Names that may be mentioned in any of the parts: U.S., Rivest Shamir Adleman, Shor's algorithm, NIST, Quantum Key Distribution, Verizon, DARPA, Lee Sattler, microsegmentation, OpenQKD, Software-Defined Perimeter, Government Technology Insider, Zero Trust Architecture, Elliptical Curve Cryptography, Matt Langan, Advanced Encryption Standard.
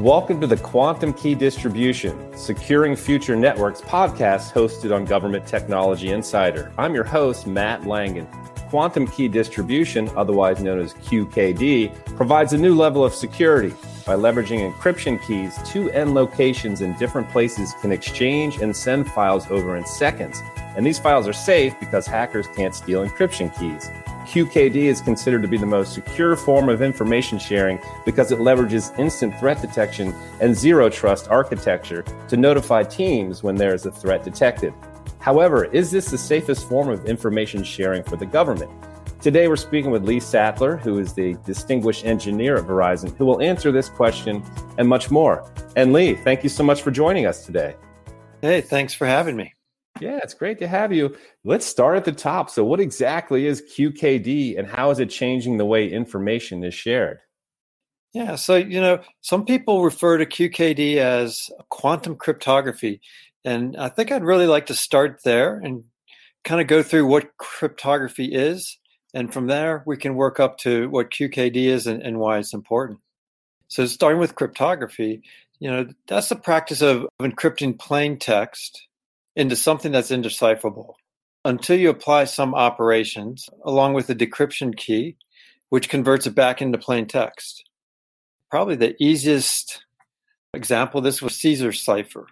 Welcome to the Quantum Key Distribution, Securing Future Networks podcast hosted on Government Technology Insider. I'm your host, Matt Langan. Quantum Key Distribution, otherwise known as QKD, provides a new level of security by leveraging encryption keys. 2N locations in different places can exchange and send files over in seconds. And these files are safe because hackers can't steal encryption keys. QKD is considered to be the most secure form of information sharing because it leverages instant threat detection and zero trust architecture to notify teams when there is a threat detected. However, is this the safest form of information sharing for the government? Today, we're speaking with Lee Sattler, who is the distinguished engineer at Verizon, who will answer this question and much more. And Lee, thank you so much for joining us today. Hey, thanks for having me. Yeah, it's great to have you. Let's start at the top. So what exactly is QKD and how is it changing the way information is shared? Yeah, so, some people refer to QKD as quantum cryptography. And I think I'd really like to start there and kind of go through what cryptography is. And from there, we can work up to what QKD is and why it's important. So starting with cryptography, that's the practice of encrypting plain text into something that's indecipherable until you apply some operations along with a decryption key, which converts it back into plain text. Probably the easiest example of this was Caesar's cipher,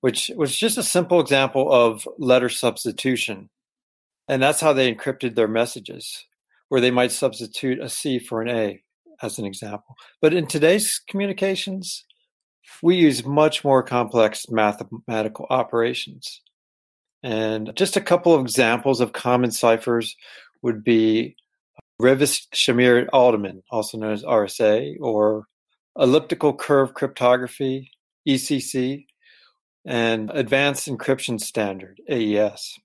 which was just a simple example of letter substitution. And that's how they encrypted their messages, where they might substitute a C for an A as an example. But in today's communications, we use much more complex mathematical operations. And just a couple of examples of common ciphers would be Rivest Shamir Adleman, also known as RSA, or Elliptical Curve Cryptography, ECC, and Advanced Encryption Standard, AES.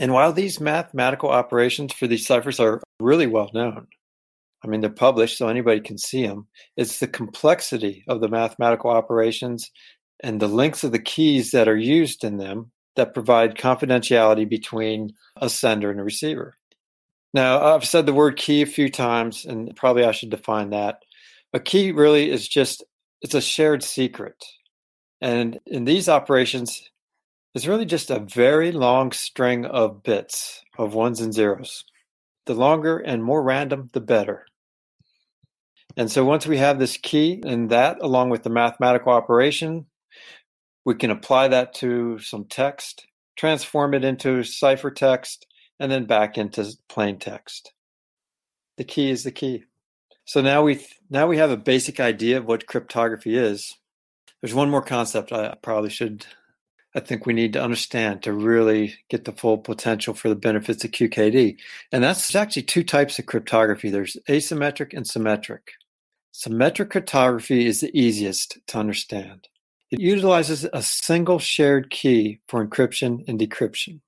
And while these mathematical operations for these ciphers are really well known, they're published, so anybody can see them. It's the complexity of the mathematical operations and the lengths of the keys that are used in them that provide confidentiality between a sender and a receiver. Now, I've said the word key a few times, and probably I should define that. A key really is it's a shared secret. And in these operations, it's really just a very long string of bits of ones and zeros. The longer and more random, the better. And so once we have this key and that, along with the mathematical operation, we can apply that to some text, transform it into ciphertext, and then back into plain text. The key is the key. So now we have a basic idea of what cryptography is. There's one more concept I think we need to understand to really get the full potential for the benefits of QKD. And that's actually two types of cryptography. There's asymmetric and symmetric. Symmetric cryptography is the easiest to understand. It utilizes a single shared key for encryption and decryption.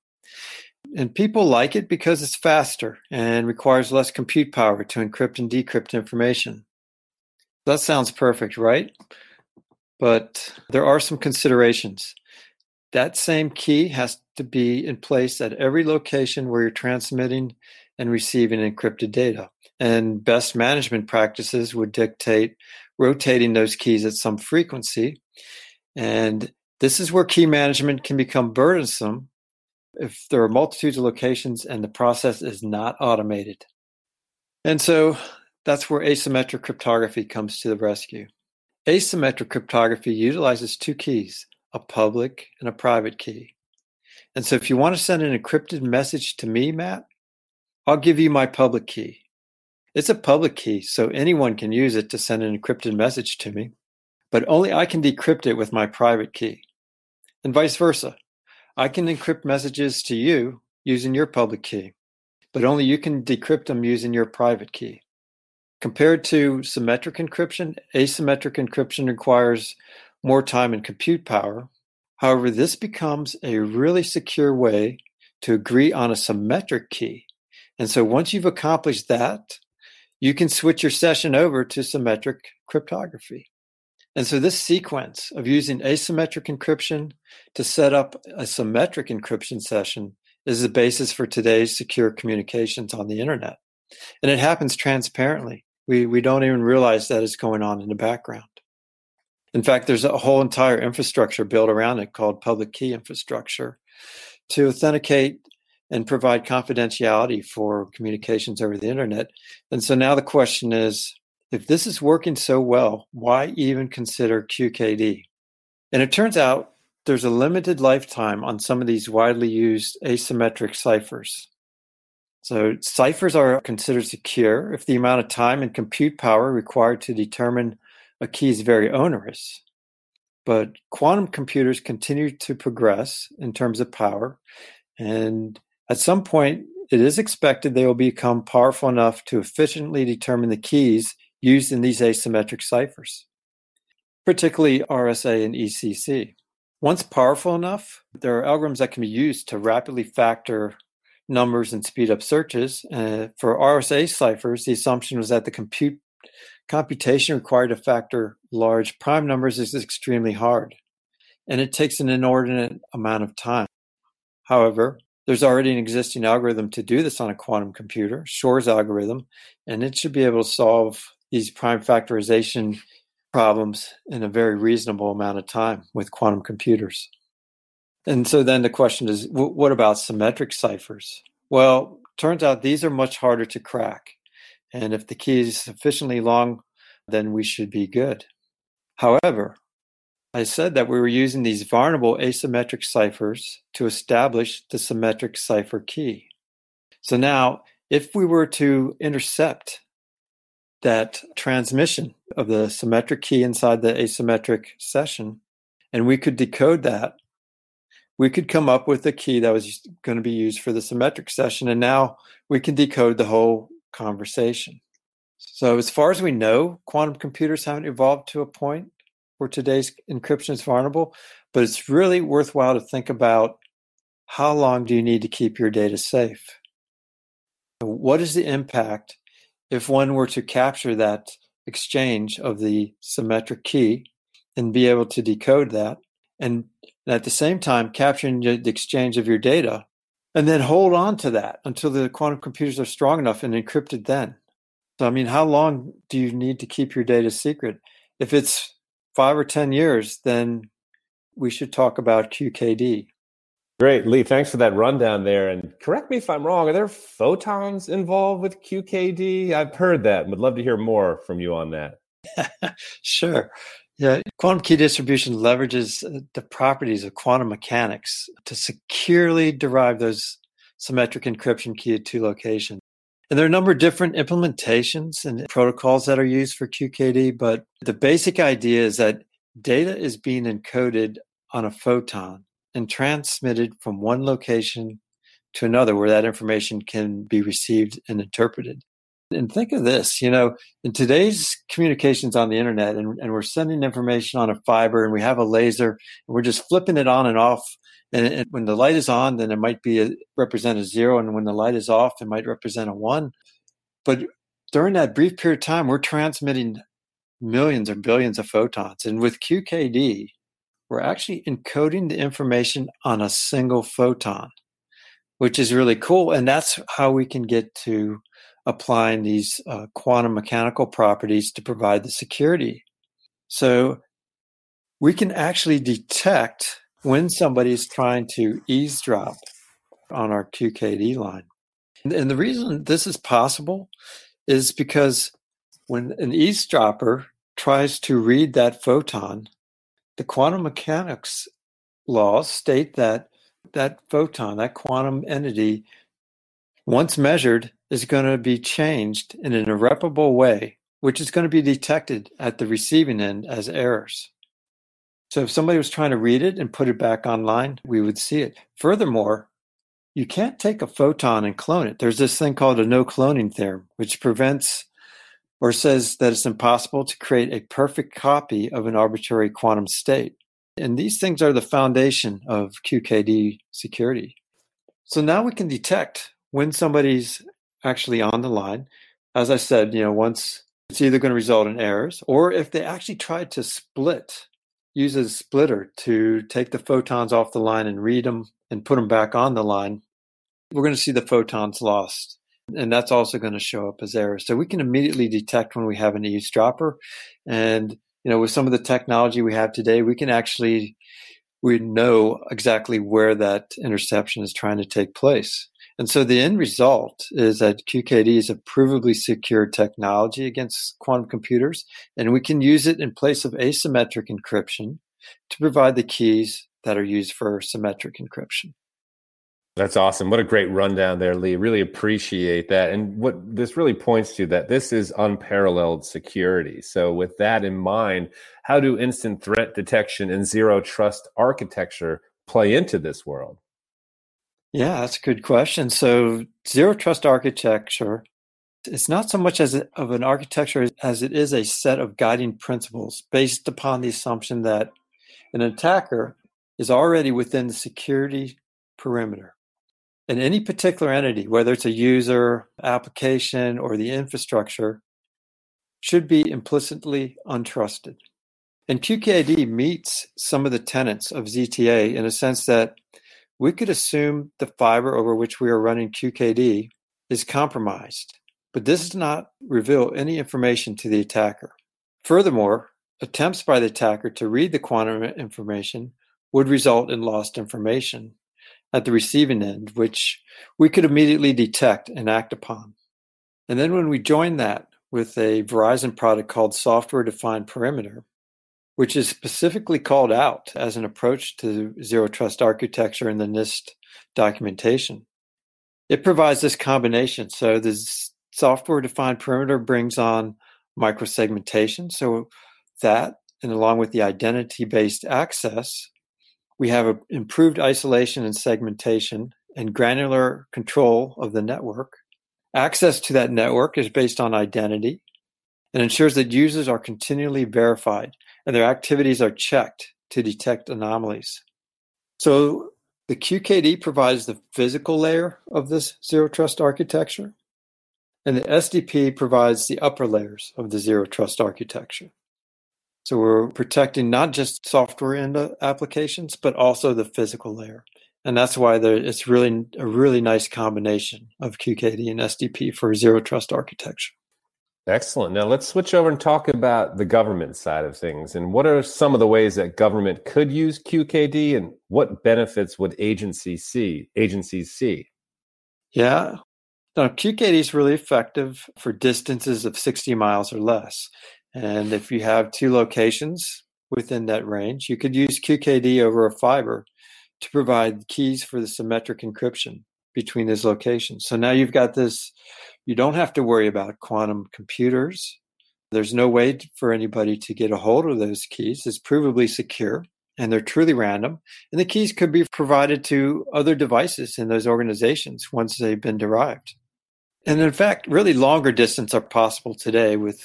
And people like it because it's faster and requires less compute power to encrypt and decrypt information. That sounds perfect, right? But there are some considerations. That same key has to be in place at every location where you're transmitting and receiving encrypted data. And best management practices would dictate rotating those keys at some frequency. And this is where key management can become burdensome if there are multitudes of locations and the process is not automated. And so that's where asymmetric cryptography comes to the rescue. Asymmetric cryptography utilizes two keys, a public and a private key. And so if you want to send an encrypted message to me, Matt, I'll give you my public key. It's a public key, so anyone can use it to send an encrypted message to me, but only I can decrypt it with my private key. And vice versa. I can encrypt messages to you using your public key, but only you can decrypt them using your private key. Compared to symmetric encryption, asymmetric encryption requires more time and compute power. However, this becomes a really secure way to agree on a symmetric key. And so once you've accomplished that, you can switch your session over to symmetric cryptography. And so this sequence of using asymmetric encryption to set up a symmetric encryption session is the basis for today's secure communications on the internet. And it happens transparently. We don't even realize that it's going on in the background. In fact, there's a whole entire infrastructure built around it called public key infrastructure to authenticate and provide confidentiality for communications over the internet. And so now the question is, if this is working so well, why even consider QKD? And it turns out there's a limited lifetime on some of these widely used asymmetric ciphers. So ciphers are considered secure if the amount of time and compute power required to determine a key is very onerous. But quantum computers continue to progress in terms of power, and at some point, it is expected they will become powerful enough to efficiently determine the keys used in these asymmetric ciphers, particularly RSA and ECC. Once powerful enough, there are algorithms that can be used to rapidly factor numbers and speed up searches. For RSA ciphers, the assumption was that the computation required to factor large prime numbers is extremely hard, and it takes an inordinate amount of time. However, there's already an existing algorithm to do this on a quantum computer, Shor's algorithm, and it should be able to solve these prime factorization problems in a very reasonable amount of time with quantum computers. And so then the question is, what about symmetric ciphers? Well, turns out these are much harder to crack. And if the key is sufficiently long, then we should be good. However, I said that we were using these vulnerable asymmetric ciphers to establish the symmetric cipher key. So now, if we were to intercept that transmission of the symmetric key inside the asymmetric session, and we could decode that, we could come up with a key that was going to be used for the symmetric session, and now we can decode the whole conversation. So as far as we know, quantum computers haven't evolved to a point where today's encryption is vulnerable, but it's really worthwhile to think about how long do you need to keep your data safe? What is the impact if one were to capture that exchange of the symmetric key and be able to decode that, and at the same time capturing the exchange of your data, and then hold on to that until the quantum computers are strong enough and encrypted then? So, I mean, how long do you need to keep your data secret? If it's 5 or 10 years, then we should talk about QKD. Great, Lee, thanks for that rundown there. And correct me if I'm wrong, are there photons involved with QKD? I've heard that. Would love to hear more from you on that. Sure. Yeah, quantum key distribution leverages the properties of quantum mechanics to securely derive those symmetric encryption key at two locations. And there are a number of different implementations and protocols that are used for QKD, but the basic idea is that data is being encoded on a photon and transmitted from one location to another where that information can be received and interpreted. And think of this, in today's communications on the internet, and we're sending information on a fiber, and we have a laser, and we're just flipping it on and off. And when the light is on, then it might represent a 0. And when the light is off, it might represent a 1. But during that brief period of time, we're transmitting millions or billions of photons. And with QKD, we're actually encoding the information on a single photon, which is really cool. And that's how we can get to applying these quantum mechanical properties to provide the security. So we can actually detect when somebody's trying to eavesdrop on our QKD line. And the reason this is possible is because when an eavesdropper tries to read that photon, the quantum mechanics laws state that that photon, that quantum entity, once measured, is going to be changed in an irreparable way, which is going to be detected at the receiving end as errors. So if somebody was trying to read it and put it back online, we would see it. Furthermore, you can't take a photon and clone it. There's this thing called a no-cloning theorem, which prevents or says that it's impossible to create a perfect copy of an arbitrary quantum state. And these things are the foundation of QKD security. So now we can detect when somebody's actually on the line. As I said, once it's either going to result in errors, or if they actually try to use a splitter to take the photons off the line and read them and put them back on the line, we're going to see the photons lost. And that's also going to show up as errors. So we can immediately detect when we have an eavesdropper. And you know, with some of the technology we have today, we can actually, we know exactly where that interception is trying to take place. And so the end result is that QKD is a provably secure technology against quantum computers, and we can use it in place of asymmetric encryption to provide the keys that are used for symmetric encryption. That's awesome. What a great rundown there, Lee. Really appreciate that. And what this really points to, that this is unparalleled security. So with that in mind, how do instant threat detection and zero trust architecture play into this world? Yeah, that's a good question. So zero trust architecture, it's not so much as of an architecture as it is a set of guiding principles based upon the assumption that an attacker is already within the security perimeter. And any particular entity, whether it's a user, application, or the infrastructure, should be implicitly untrusted. And QKD meets some of the tenets of ZTA in a sense that we could assume the fiber over which we are running QKD is compromised, but this does not reveal any information to the attacker. Furthermore, attempts by the attacker to read the quantum information would result in lost information at the receiving end, which we could immediately detect and act upon. And then when we join that with a Verizon product called Software-Defined Perimeter, which is specifically called out as an approach to zero trust architecture in the NIST documentation, it provides this combination. So the Software-Defined Perimeter brings on microsegmentation. So that, and along with the identity-based access, we have an improved isolation and segmentation and granular control of the network. Access to that network is based on identity and ensures that users are continually verified and their activities are checked to detect anomalies. So the QKD provides the physical layer of this zero trust architecture, and the SDP provides the upper layers of the zero trust architecture. So we're protecting not just software and applications, but also the physical layer. And that's why it's really a really nice combination of QKD and SDP for zero trust architecture. Excellent. Now let's switch over and talk about the government side of things. And what are some of the ways that government could use QKD, and what benefits would agencies see? Yeah. Now, QKD is really effective for distances of 60 miles or less. And if you have two locations within that range, you could use QKD over a fiber to provide keys for the symmetric encryption between those locations. So now you've got this, you don't have to worry about quantum computers. There's no way for anybody to get a hold of those keys. It's provably secure, and they're truly random. And the keys could be provided to other devices in those organizations once they've been derived. And in fact, really longer distance are possible today with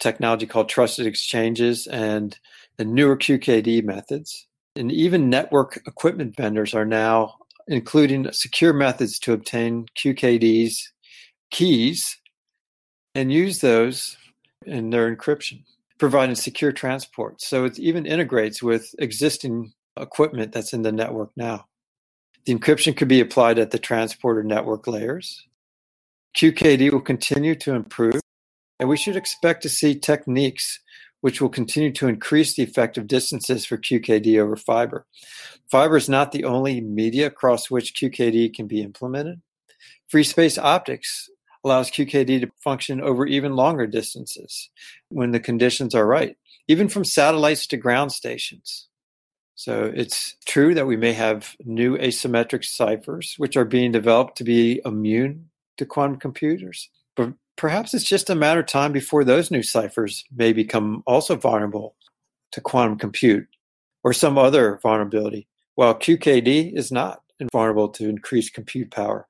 technology called trusted exchanges and the newer QKD methods. And even network equipment vendors are now including secure methods to obtain QKD's keys and use those in their encryption, providing secure transport. So it even integrates with existing equipment that's in the network now. The encryption could be applied at the transport or network layers. QKD will continue to improve, and we should expect to see techniques which will continue to increase the effective distances for QKD over fiber. Fiber is not the only media across which QKD can be implemented. Free space optics allows QKD to function over even longer distances when the conditions are right, even from satellites to ground stations. So it's true that we may have new asymmetric ciphers, which are being developed to be immune to quantum computers, but perhaps it's just a matter of time before those new ciphers may become also vulnerable to quantum compute or some other vulnerability, while QKD is not vulnerable to increased compute power.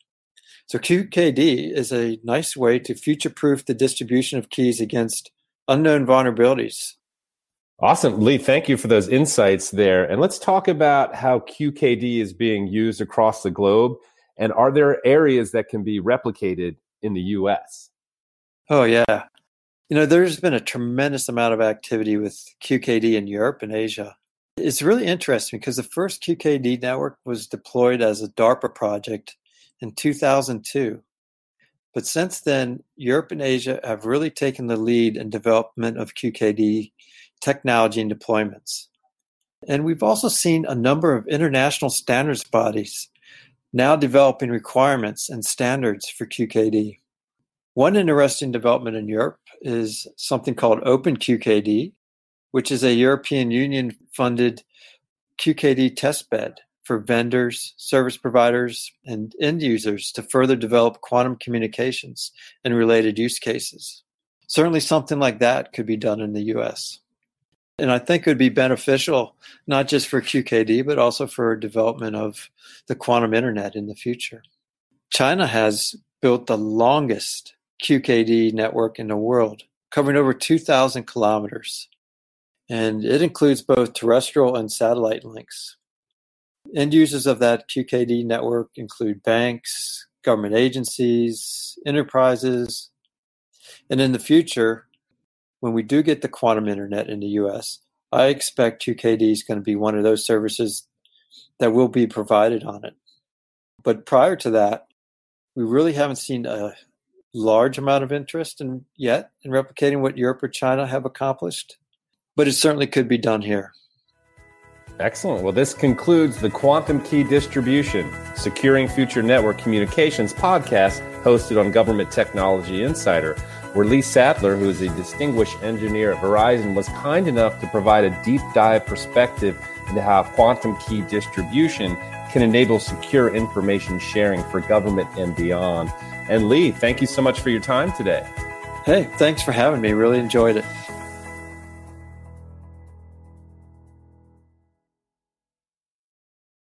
So QKD is a nice way to future-proof the distribution of keys against unknown vulnerabilities. Awesome. Lee, thank you for those insights there. And let's talk about how QKD is being used across the globe, and are there areas that can be replicated in the U.S.? Oh, yeah. You know, there's been a tremendous amount of activity with QKD in Europe and Asia. It's really interesting because the first QKD network was deployed as a DARPA project in 2002. But since then, Europe and Asia have really taken the lead in development of QKD technology and deployments. And we've also seen a number of international standards bodies now developing requirements and standards for QKD. One interesting development in Europe is something called OpenQKD, which is a European Union-funded QKD testbed for vendors, service providers, and end users to further develop quantum communications and related use cases. Certainly something like that could be done in the U.S. And I think it would be beneficial, not just for QKD, but also for development of the quantum internet in the future. China has built the longest QKD network in the world, covering over 2,000 kilometers. And it includes both terrestrial and satellite links. End users of that QKD network include banks, government agencies, enterprises. And in the future, when we do get the quantum internet in the U.S., I expect QKD is going to be one of those services that will be provided on it. But prior to that, we really haven't seen a large amount of interest yet in replicating what Europe or China have accomplished. But it certainly could be done here. Excellent. Well, this concludes the Quantum Key Distribution, Securing Future Network Communications podcast hosted on Government Technology Insider, where Lee Sattler, who is a distinguished engineer at Verizon, was kind enough to provide a deep dive perspective into how quantum key distribution can enable secure information sharing for government and beyond. And Lee, thank you so much for your time today. Hey, thanks for having me. Really enjoyed it.